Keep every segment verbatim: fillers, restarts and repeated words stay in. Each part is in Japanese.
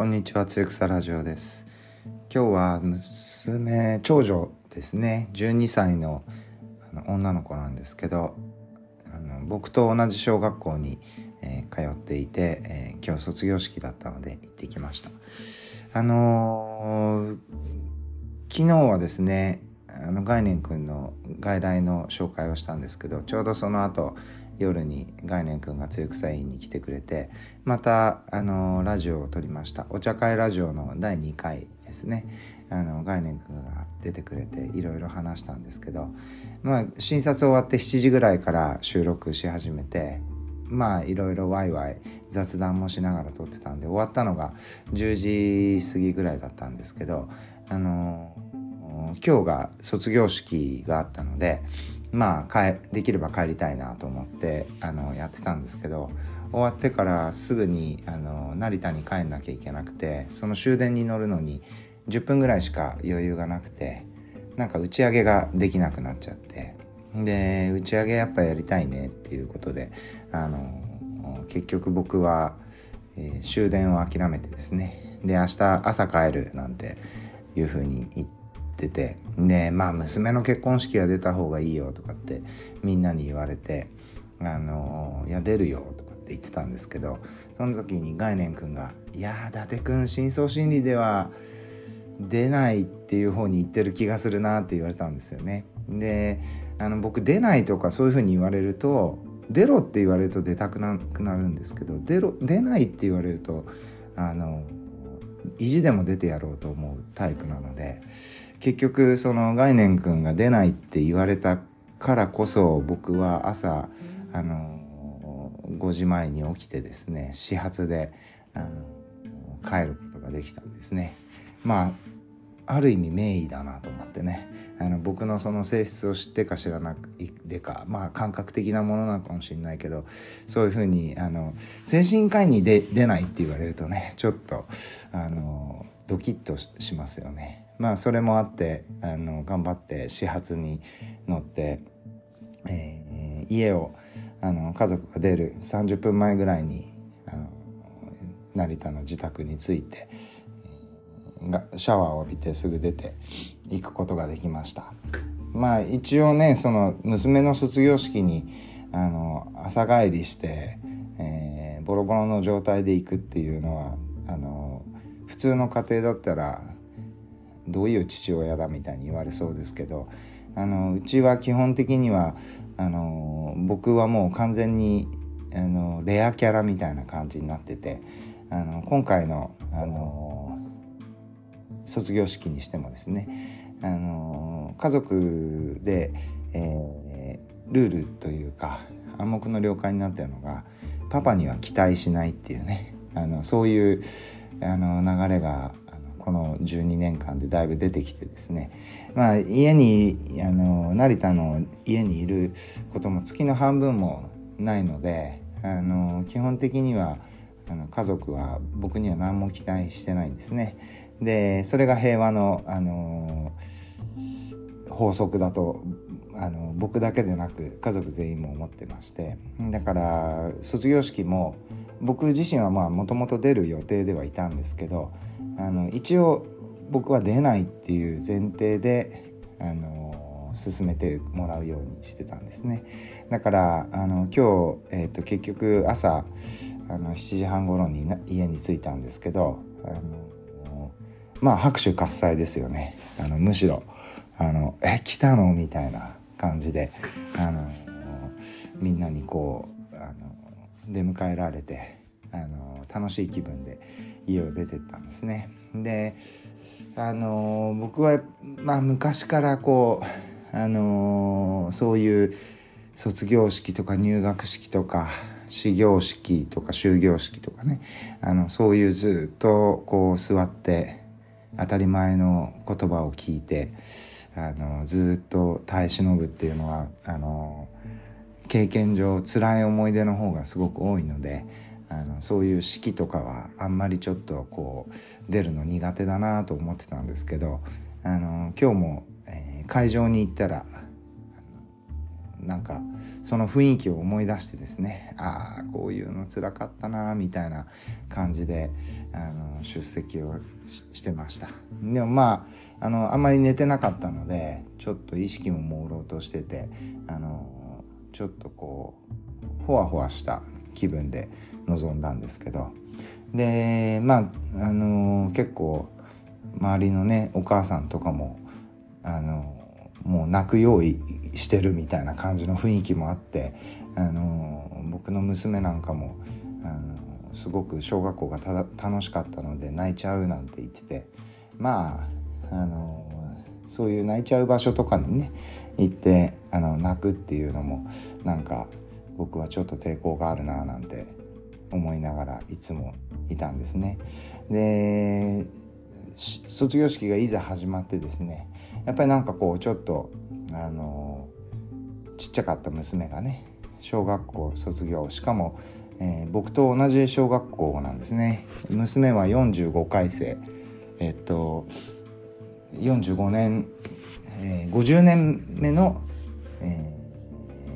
こんにちは、つゆくさラジオです。今日は娘、長女ですね、じゅうにさいの女の子なんですけど、あの僕と同じ小学校に、えー、通っていて、えー、今日卒業式だったので行ってきました。あのー、昨日はですね、あの概念くんの外来の紹介をしたんですけど、ちょうどその後夜に概念くんがつゆくさ委員に来てくれて、またあのラジオを撮りました。お茶会ラジオのだいにかいですね。あの概念くんが出てくれていろいろ話したんですけど、まあ診察終わってしちじぐらいから収録し始めて、まあいろいろワイワイ雑談もしながら撮ってたんで、終わったのがじゅうじ過ぎぐらいだったんですけど、あの今日が卒業式があったので、まあできれば帰りたいなと思ってあのやってたんですけど、終わってからすぐにあの成田に帰んなきゃいけなくて、その終電に乗るのにじゅっぷんぐらいしか余裕がなくて、なんか打ち上げができなくなっちゃって、で打ち上げやっぱやりたいねっていうことで、あの結局僕は、えー、終電を諦めてですね、で明日朝帰るなんていうふうに言って、でまあ、娘の結婚式は出た方がいいよとかってみんなに言われて、あのいや出るよとかって言ってたんですけど、その時に概念くんがいや伊達くん深層心理では出ないっていう方に行ってる気がするなって言われたんですよね。であの僕出ないとかそういう風に言われると、出ろって言われると出たくなくなるんですけど、 出ろ、出ないって言われるとあの意地でも出てやろうと思うタイプなので、結局その概念くんが出ないって言われたからこそ、僕は朝あのごじまえに起きてですね、始発であの帰ることができたんですね。まあある意味名医だなと思ってね、あの僕のその性質を知ってか知らないでか、まあ感覚的なものなのかもしれないけど、そういうふうにあの精神科医にで出ないって言われるとね、ちょっとあのドキッとしますよね。まあそれもあってあの頑張って始発に乗って、えー、家をあの家族が出るさんじゅっぷんまえぐらいにあの成田の自宅に着いて、シャワーを浴びてすぐ出て行くことができました。まあ一応ね、その娘の卒業式にあの朝帰りして、えー、ボロボロの状態で行くっていうのはあの普通の家庭だったらどういう父親だみたいに言われそうですけど、あのうちは基本的にはあの僕はもう完全にあのレアキャラみたいな感じになってて、あの今回の、あの卒業式にしてもですね、あの家族で、えー、ルールというか暗黙の了解になってるのが、パパには期待しないっていうね、あのそういうあの流れがこのじゅうにねんかんでだいぶ出てきてですね、まあ家にあの成田の家にいることも月の半分もないので、あの基本的にはあの家族は僕には何も期待してないんですね。でそれが平和の、あの法則だとあの僕だけでなく家族全員も思ってまして、だから卒業式も僕自身はまあもともと出る予定ではいたんですけど、あの一応僕は出ないっていう前提であの進めてもらうようにしてたんですね。だからあの今日、えーと、結局朝あのしちじはん頃に家に着いたんですけど、あのまあ拍手喝采ですよね。あのむしろあのえ来たのみたいな感じであのみんなにこうあの出迎えられて、あの楽しい気分で家を出てったんですね。であの僕は、まあ、昔からこうあのそういう卒業式とか入学式とか始業式とか終業式とかね、あのそういうずっとこう座って当たり前の言葉を聞いて、あのずっと耐え忍ぶっていうのはあの経験上辛い思い出の方がすごく多いので、あのそういう式とかはあんまりちょっとこう出るの苦手だなと思ってたんですけど、あの今日も、えー、会場に行ったらなんかその雰囲気を思い出してですね、ああこういうの辛かったなみたいな感じであの出席を し, してました。でもまあ あ, のあんまり寝てなかったのでちょっと意識も朦朧としてて、あのちょっとこうほわほわした気分で臨んだんですけど、でまあ、あの結構周りのねお母さんとかもあのもう泣く用意してるみたいな感じの雰囲気もあって、あの僕の娘なんかもあのすごく小学校がた楽しかったので泣いちゃうなんて言ってて、まあ、あのそういう泣いちゃう場所とかにね行ってあの泣くっていうのもなんか僕はちょっと抵抗があるななんて思いながらいつもいたんですね。で卒業式がいざ始まってですね、やっぱりなんかこうちょっとあのちっちゃかった娘がね小学校卒業、しかも、えー、僕と同じ小学校なんですね。娘はよんじゅうごかいせい、えっとよんじゅうごねん、えー、ごじゅうねんめの、え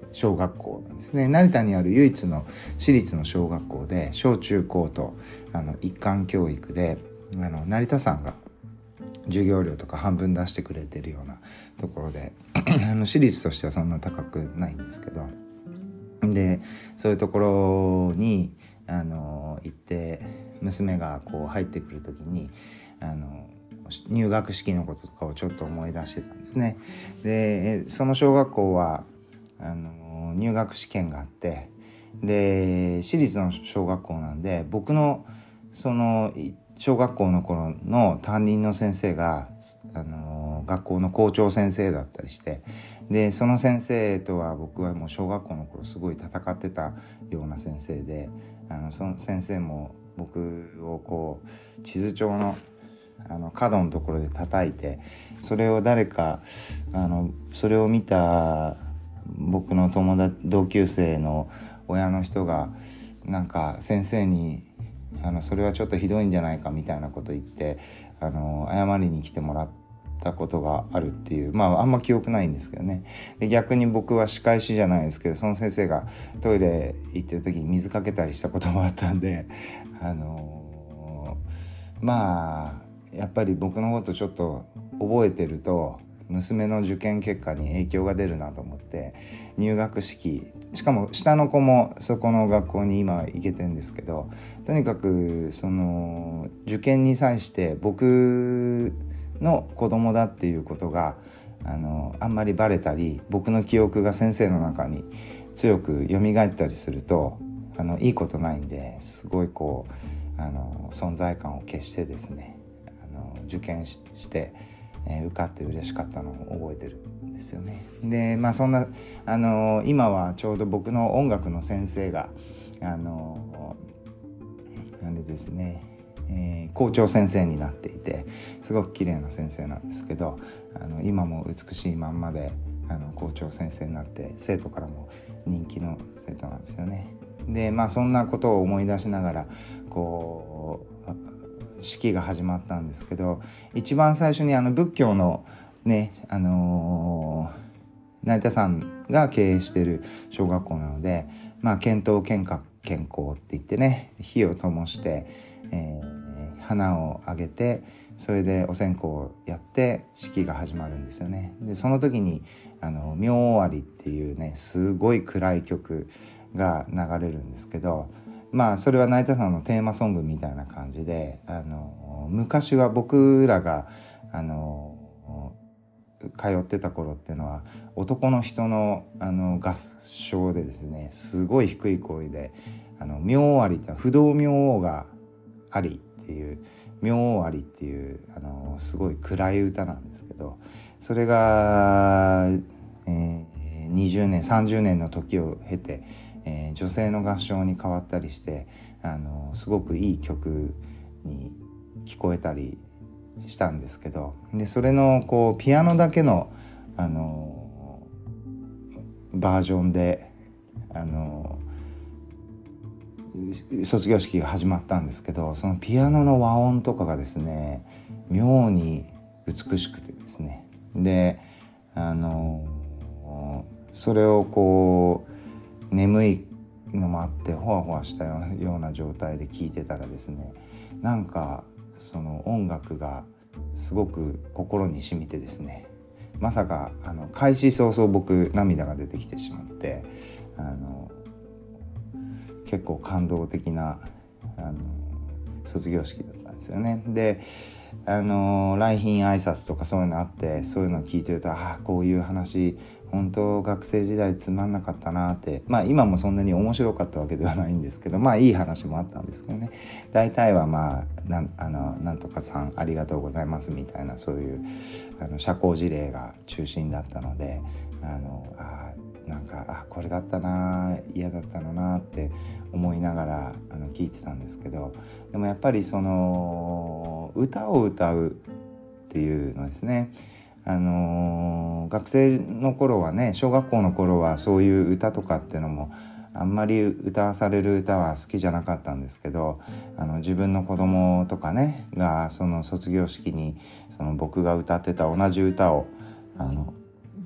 ー、小学校なんですね。成田にある唯一の私立の小学校で小中高とあの一貫教育で、あの成田さんが授業料とか半分出してくれてるようなところであの私立としてはそんな高くないんですけど、でそういうところにあの行って娘がこう入ってくる時にあの入学式のこととかをちょっと思い出してたんですね。でその小学校はあの入学試験があって、で私立の小学校なんで僕のその小学校の頃の担任の先生が、あのー、学校の校長先生だったりして、でその先生とは僕はもう小学校の頃すごい戦ってたような先生で、あのその先生も僕をこう地図帳の、あの角のところで叩いて、それを誰かあのそれを見た僕の友達同級生の親の人がなんか先生にあのそれはちょっとひどいんじゃないかみたいなこと言ってあの謝りに来てもらったことがあるっていう、まああんま記憶ないんですけどね。で逆に僕は仕返しじゃないですけど、その先生がトイレ行ってる時に水かけたりしたこともあったんで、あのー、まあやっぱり僕のことちょっと覚えてると娘の受験結果に影響が出るなと思って、入学式、しかも下の子もそこの学校に今行けてるんですけど、とにかくその受験に際して僕の子供だっていうことが あの、あんまりバレたり、僕の記憶が先生の中に強く蘇ったりするとあのいいことないんで、すごいこうあの存在感を消してですね、あの受験し、して受かって嬉しかったのを覚えてるんですよね。で、まあそんなあの今はちょうど僕の音楽の先生があのあれですね、えー、校長先生になっていて、すごく綺麗な先生なんですけど、あの今も美しいまんまであの校長先生になって生徒からも人気の生徒なんですよね。で、まあそんなことを思い出しながらこう式が始まったんですけど、一番最初にあの仏教のね、あのー、成田さんが経営している小学校なので、まあ献灯献花献香って言ってね、火を灯して、えー、花をあげて、それでお線香をやって式が始まるんですよね。でその時にあの明終わりっていうねすごい暗い曲が流れるんですけど、まあそれは成田さんのテーマソングみたいな感じで、あの昔は僕らがあの通ってた頃っていうのは男の人 の, あの合唱でですね、すごい低い声で「あの明王あり」って不動明王がありっていう「明王あり」っていうあのすごい暗い歌なんですけど、それが、えー、にじゅうねんさんじゅうねんの時を経て女性の合唱に変わったりして、あのすごくいい曲に聞こえたりしたんですけど、でそれのこうピアノだけ の, あのバージョンであの卒業式が始まったんですけど、そのピアノの和音とかがですね妙に美しくてですね、であのそれをこう眠いのもあってほわほわしたような状態で聴いてたらですね、なんかその音楽がすごく心に染みてですね、まさかあの開始早々僕涙が出てきてしまって、あの結構感動的なあの卒業式だったんですよね。であの来賓挨拶とかそういうのあって、そういうのを聞いてると、ああこういう話本当学生時代つまんなかったなって、まあ今もそんなに面白かったわけではないんですけど、まあいい話もあったんですけどね、大体はまあ な, あのなんとかさんありがとうございますみたいな、そういうあの社交辞令が中心だったので、あのあなんかあこれだったな嫌だったのなって思いながらあの聞いてたんですけど、でもやっぱりその歌を歌うっていうのですね、あのー、学生の頃はね、小学校の頃はそういう歌とかっていうのもあんまり歌わされる歌は好きじゃなかったんですけど、あの自分の子供とかねがその卒業式にその僕が歌ってた同じ歌をあの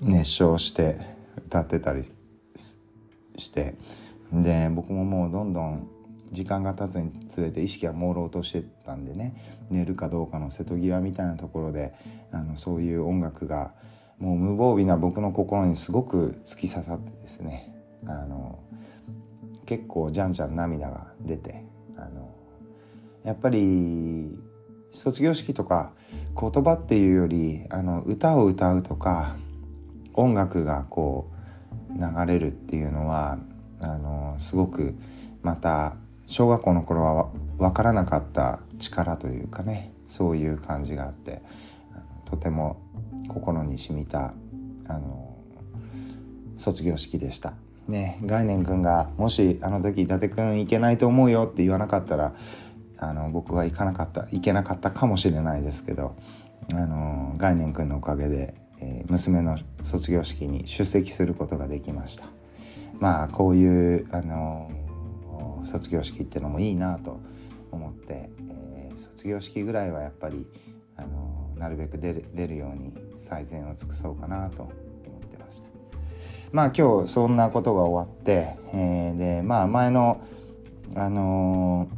熱唱して歌ってたりして、で僕ももうどんどん時間が経つにつれて意識は朦朧としてたんでね、寝るかどうかの瀬戸際みたいなところで、あのそういう音楽がもう無防備な僕の心にすごく突き刺さってですね、あの結構じゃんじゃん涙が出て、あのやっぱり卒業式とか言葉っていうよりあの歌を歌うとか音楽がこう流れるっていうのはあのすごくまた小学校の頃は分からなかった力というかね、そういう感じがあって、とても心に染みたあの卒業式でした、ね、概念くんがもしあの時伊達くん行けないと思うよって言わなかったらあの僕は行かなかった行けなかったかもしれないですけど、あの概念くんのおかげで、えー、娘の卒業式に出席することができました。まあこういうあの卒業式ってのもいいなと思って、えー、卒業式ぐらいはやっぱりあのなるべく出る、出るように最善を尽くそうかなと思ってました。まあ今日そんなことが終わって、えー、でまあ前のあの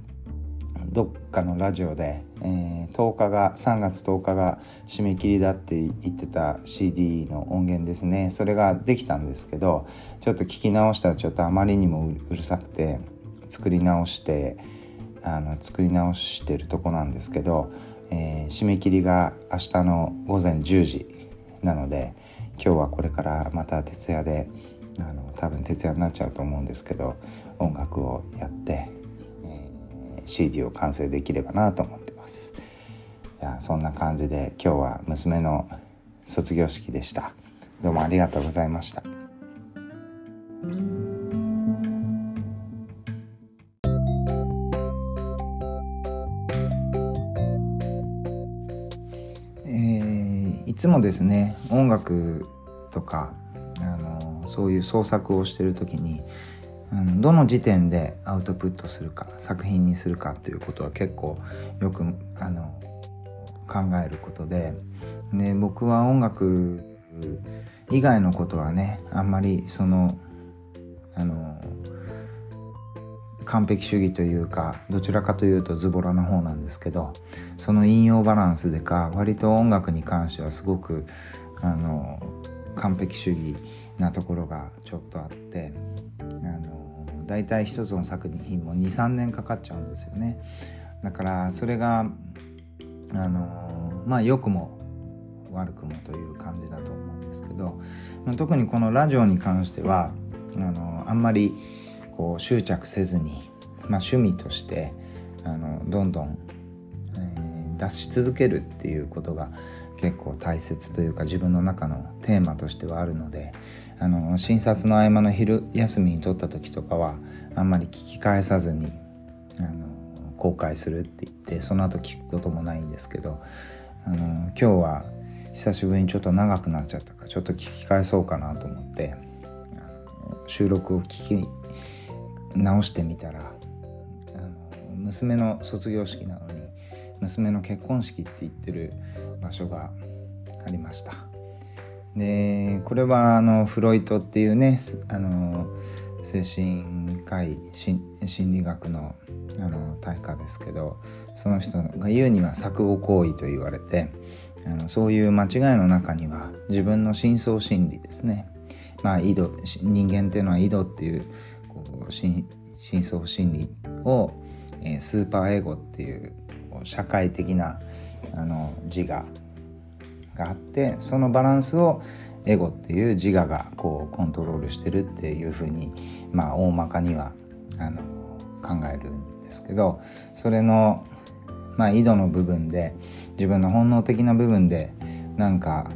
ー、どっかのラジオで、えー、とおかがさんがつとおかが締め切りだって言ってた シーディー の音源ですね。それができたんですけど、ちょっと聞き直したらちょっとあまりにもうるさくて。作り直してあの作り直してるとこなんですけど、えー、締め切りが明日のごぜんじゅうじなので、今日はこれからまた徹夜であの多分徹夜になっちゃうと思うんですけど、音楽をやって、えー、シーディー を完成できればなと思ってます。じゃあそんな感じで今日は娘の卒業式でした。どうもありがとうございました。いつもですね、音楽とかあのそういう創作をしている時にあのどの時点でアウトプットするか作品にするかということは結構よくあの考えることで、で僕は音楽以外のことはねあんまりそのあの完璧主義というか、どちらかというとズボラな方なんですけど、その引用バランスでか割と音楽に関してはすごくあの完璧主義なところがちょっとあって、あのだいたい一つの作品も にさんねんかかっちゃうんですよね。だからそれがあのまあ良くも悪くもという感じだと思うんですけど、特にこのラジオに関してはあのあんまりこう執着せずに、まあ、趣味としてあのどんどん、えー、出し続けるっていうことが結構大切というか、自分の中のテーマとしてはあるので、あの診察の合間の昼休みに撮った時とかはあんまり聞き返さずにあの後悔するって言ってその後聞くこともないんですけど、あの今日は久しぶりにちょっと長くなっちゃったからちょっと聞き返そうかなと思って収録を聞き直してみたら、あの娘の卒業式なのに娘の結婚式って言ってる場所がありました。でこれはあのフロイトっていうねあの精神科医心理学 の, あの大家ですけど、その人が言うには錯誤行為と言われて、あのそういう間違いの中には自分の深層心理ですね、まあ、井戸人間っていうのは井戸っていうこう深層心理を、えー、スーパーエゴっていう社会的なあの自我があって、そのバランスをエゴっていう自我がこうコントロールしてるっていうふうに、まあ大まかにはあの考えるんですけど、それのまあ井戸の部分で自分の本能的な部分でなんか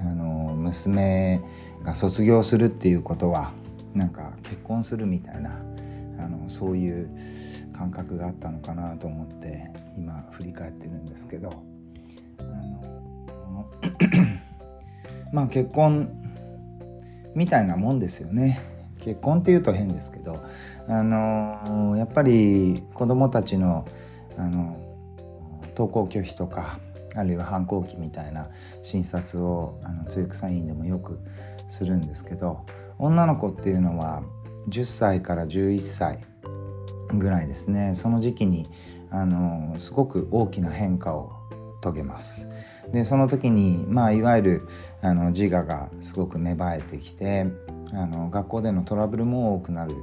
あの娘が卒業するっていうことはなんか結婚するみたいなあのそういう感覚があったのかなと思って今振り返ってるんですけど、あのまあ結婚みたいなもんですよね。結婚っていうと変ですけど、あのやっぱり子どもたちの、あの登校拒否とかあるいは反抗期みたいな診察をあの通訳サインでもよくするんですけど、女の子っていうのはじゅっさいからじゅういっさいぐらいですね、その時期にあのすごく大きな変化を遂げます。でその時に、まあ、いわゆるあの自我がすごく芽生えてきて、あの学校でのトラブルも多くなる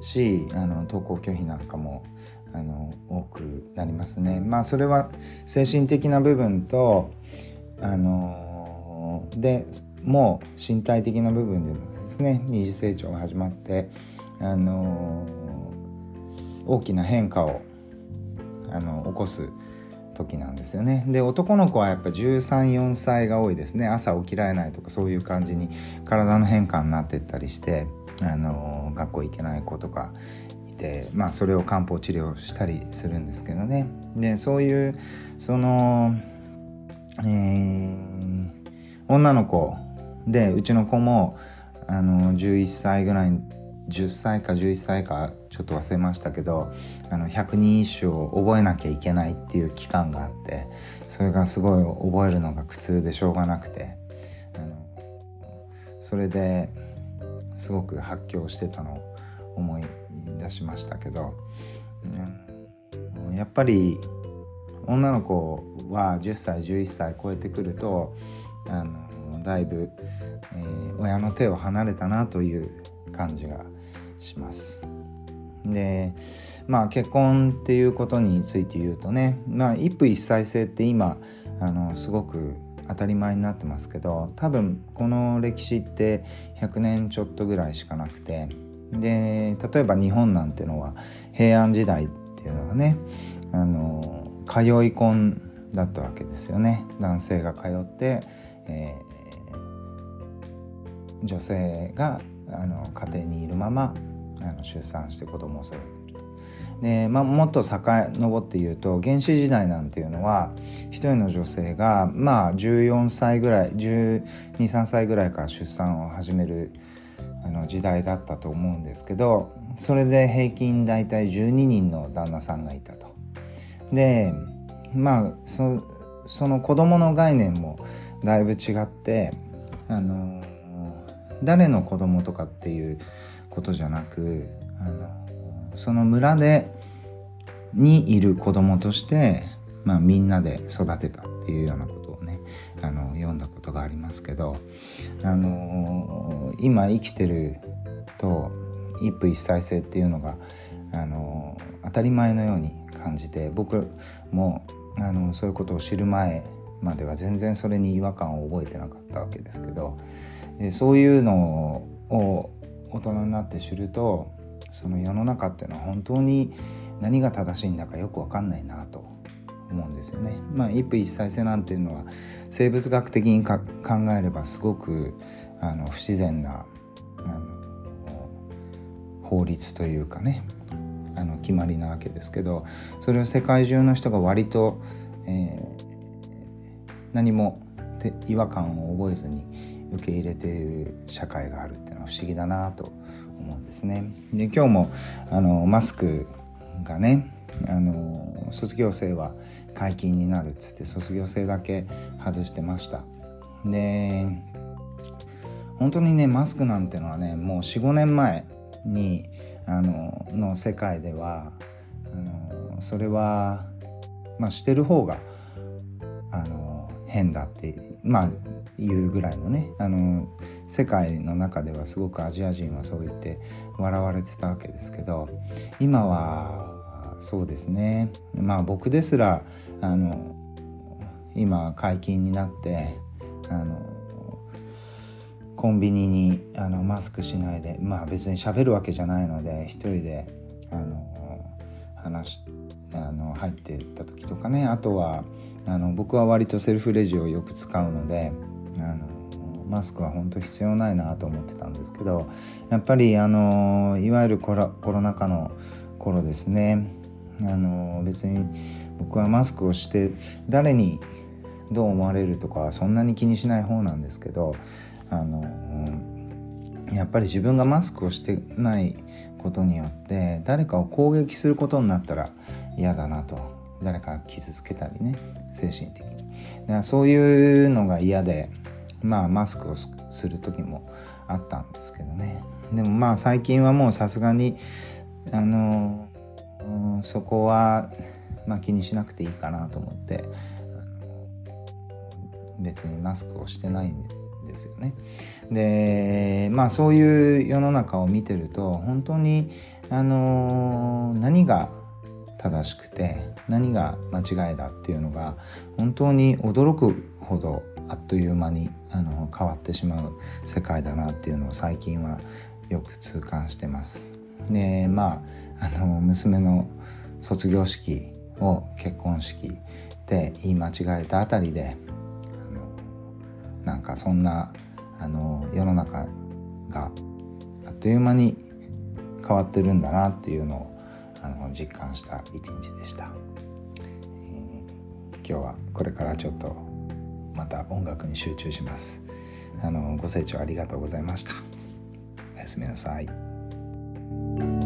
し、あの登校拒否なんかもあの多くなりますね。まあそれは精神的な部分とあのでもう身体的な部分でもですね、二次成長が始まってあの大きな変化をあの起こす時なんですよね。で男の子はやっぱじゅうさん、よんさいが多いですね。朝起きられないとかそういう感じに体の変化になってったりしてあの学校行けない子とかいて、まあ、それを漢方治療したりするんですけどね。でそういうその、えー、女の子でうちの子もあのじゅういっさいぐらいじゅっさいかじゅういっさいかちょっと忘れましたけど、あの百人一首を覚えなきゃいけないっていう期間があって、それがすごい覚えるのが苦痛でしょうがなくて、あのそれですごく発狂してたのを思い出しましたけど、うん、やっぱり女の子はじゅっさいじゅういっさい超えてくるとあのだいぶ、えー、親の手を離れたなという感じがします。で、まあ結婚っていうことについて言うとね、まあ一夫一妻制って今あのすごく当たり前になってますけど、多分この歴史ってひゃくねんちょっとぐらいしかなくて、で例えば日本なんてのは平安時代っていうのはね、あの通い婚だったわけですよね。男性が通って、えー、女性があの家庭にいるままあの出産して子供を育てるで、まあ、もっと遡って言うと原始時代なんていうのは一人の女性がまあじゅうよんさいぐらいじゅうに、さんさいぐらいから出産を始めるあの時代だったと思うんですけど、それで平均大体じゅうににんの旦那さんがいたと。でまあ そ, その子供の概念もだいぶ違って、あの誰の子供とかっていうことじゃなく、あのその村でにいる子供として、まあ、みんなで育てたっていうようなことをねあの読んだことがありますけど、あの今生きてると一夫一妻制っていうのがあの当たり前のように感じて、僕もあのそういうことを知る前までは全然それに違和感を覚えてなかったわけですけど、でそういうのを大人になって知ると、その世の中っていうのは本当に何が正しいんだかよく分かんないなと思うんですよね。まあ一夫一妻制なんていうのは生物学的にか考えればすごくあの不自然なあの法律というかね、あの決まりなわけですけど、それを世界中の人が割と、えー何も違和感を覚えずに受け入れている社会があるっていうのは不思議だなと思うんですね。で今日もあのマスクがねあの卒業生は解禁になるっつって卒業生だけ外してました。で本当にね、マスクなんてのはね、もう よん、ごねんまえにあのの世界ではあのそれは、まあ、してる方があの変だっていう、まあ、いうぐらいのね、あの世界の中ではすごくアジア人はそう言って笑われてたわけですけど、今はそうですね、まあ僕ですらあの今解禁になってあのコンビニにあのマスクしないで、まあ別に喋るわけじゃないので、一人であの話してあの入ってった時とかね、あとはあの僕は割とセルフレジをよく使うので、あのマスクは本当必要ないなと思ってたんですけど、やっぱりあのいわゆるコロ、コロナ禍の頃ですね、あの別に僕はマスクをして誰にどう思われるとかはそんなに気にしない方なんですけど、あのやっぱり自分がマスクをしてないことによって誰かを攻撃することになったら嫌だなと、誰か傷つけたりね、精神的に、だからそういうのが嫌で、まあマスクをする時もあったんですけどね。でもまあ最近はもうさすがにあのそこは、まあ、気にしなくていいかなと思って別にマスクをしてないんでですよね。で、まあそういう世の中を見てると本当にあの何が正しくて何が間違いだっていうのが本当に驚くほどあっという間にあの変わってしまう世界だなっていうのを最近はよく痛感してます。で、まああの娘の卒業式を結婚式で言い間違えたあたりで、なんかそんなあの世の中があっという間に変わってるんだなっていうのをあの実感した一日でした、えー、今日はこれからちょっとまた音楽に集中します。あのご清聴ありがとうございました。おやすみなさい。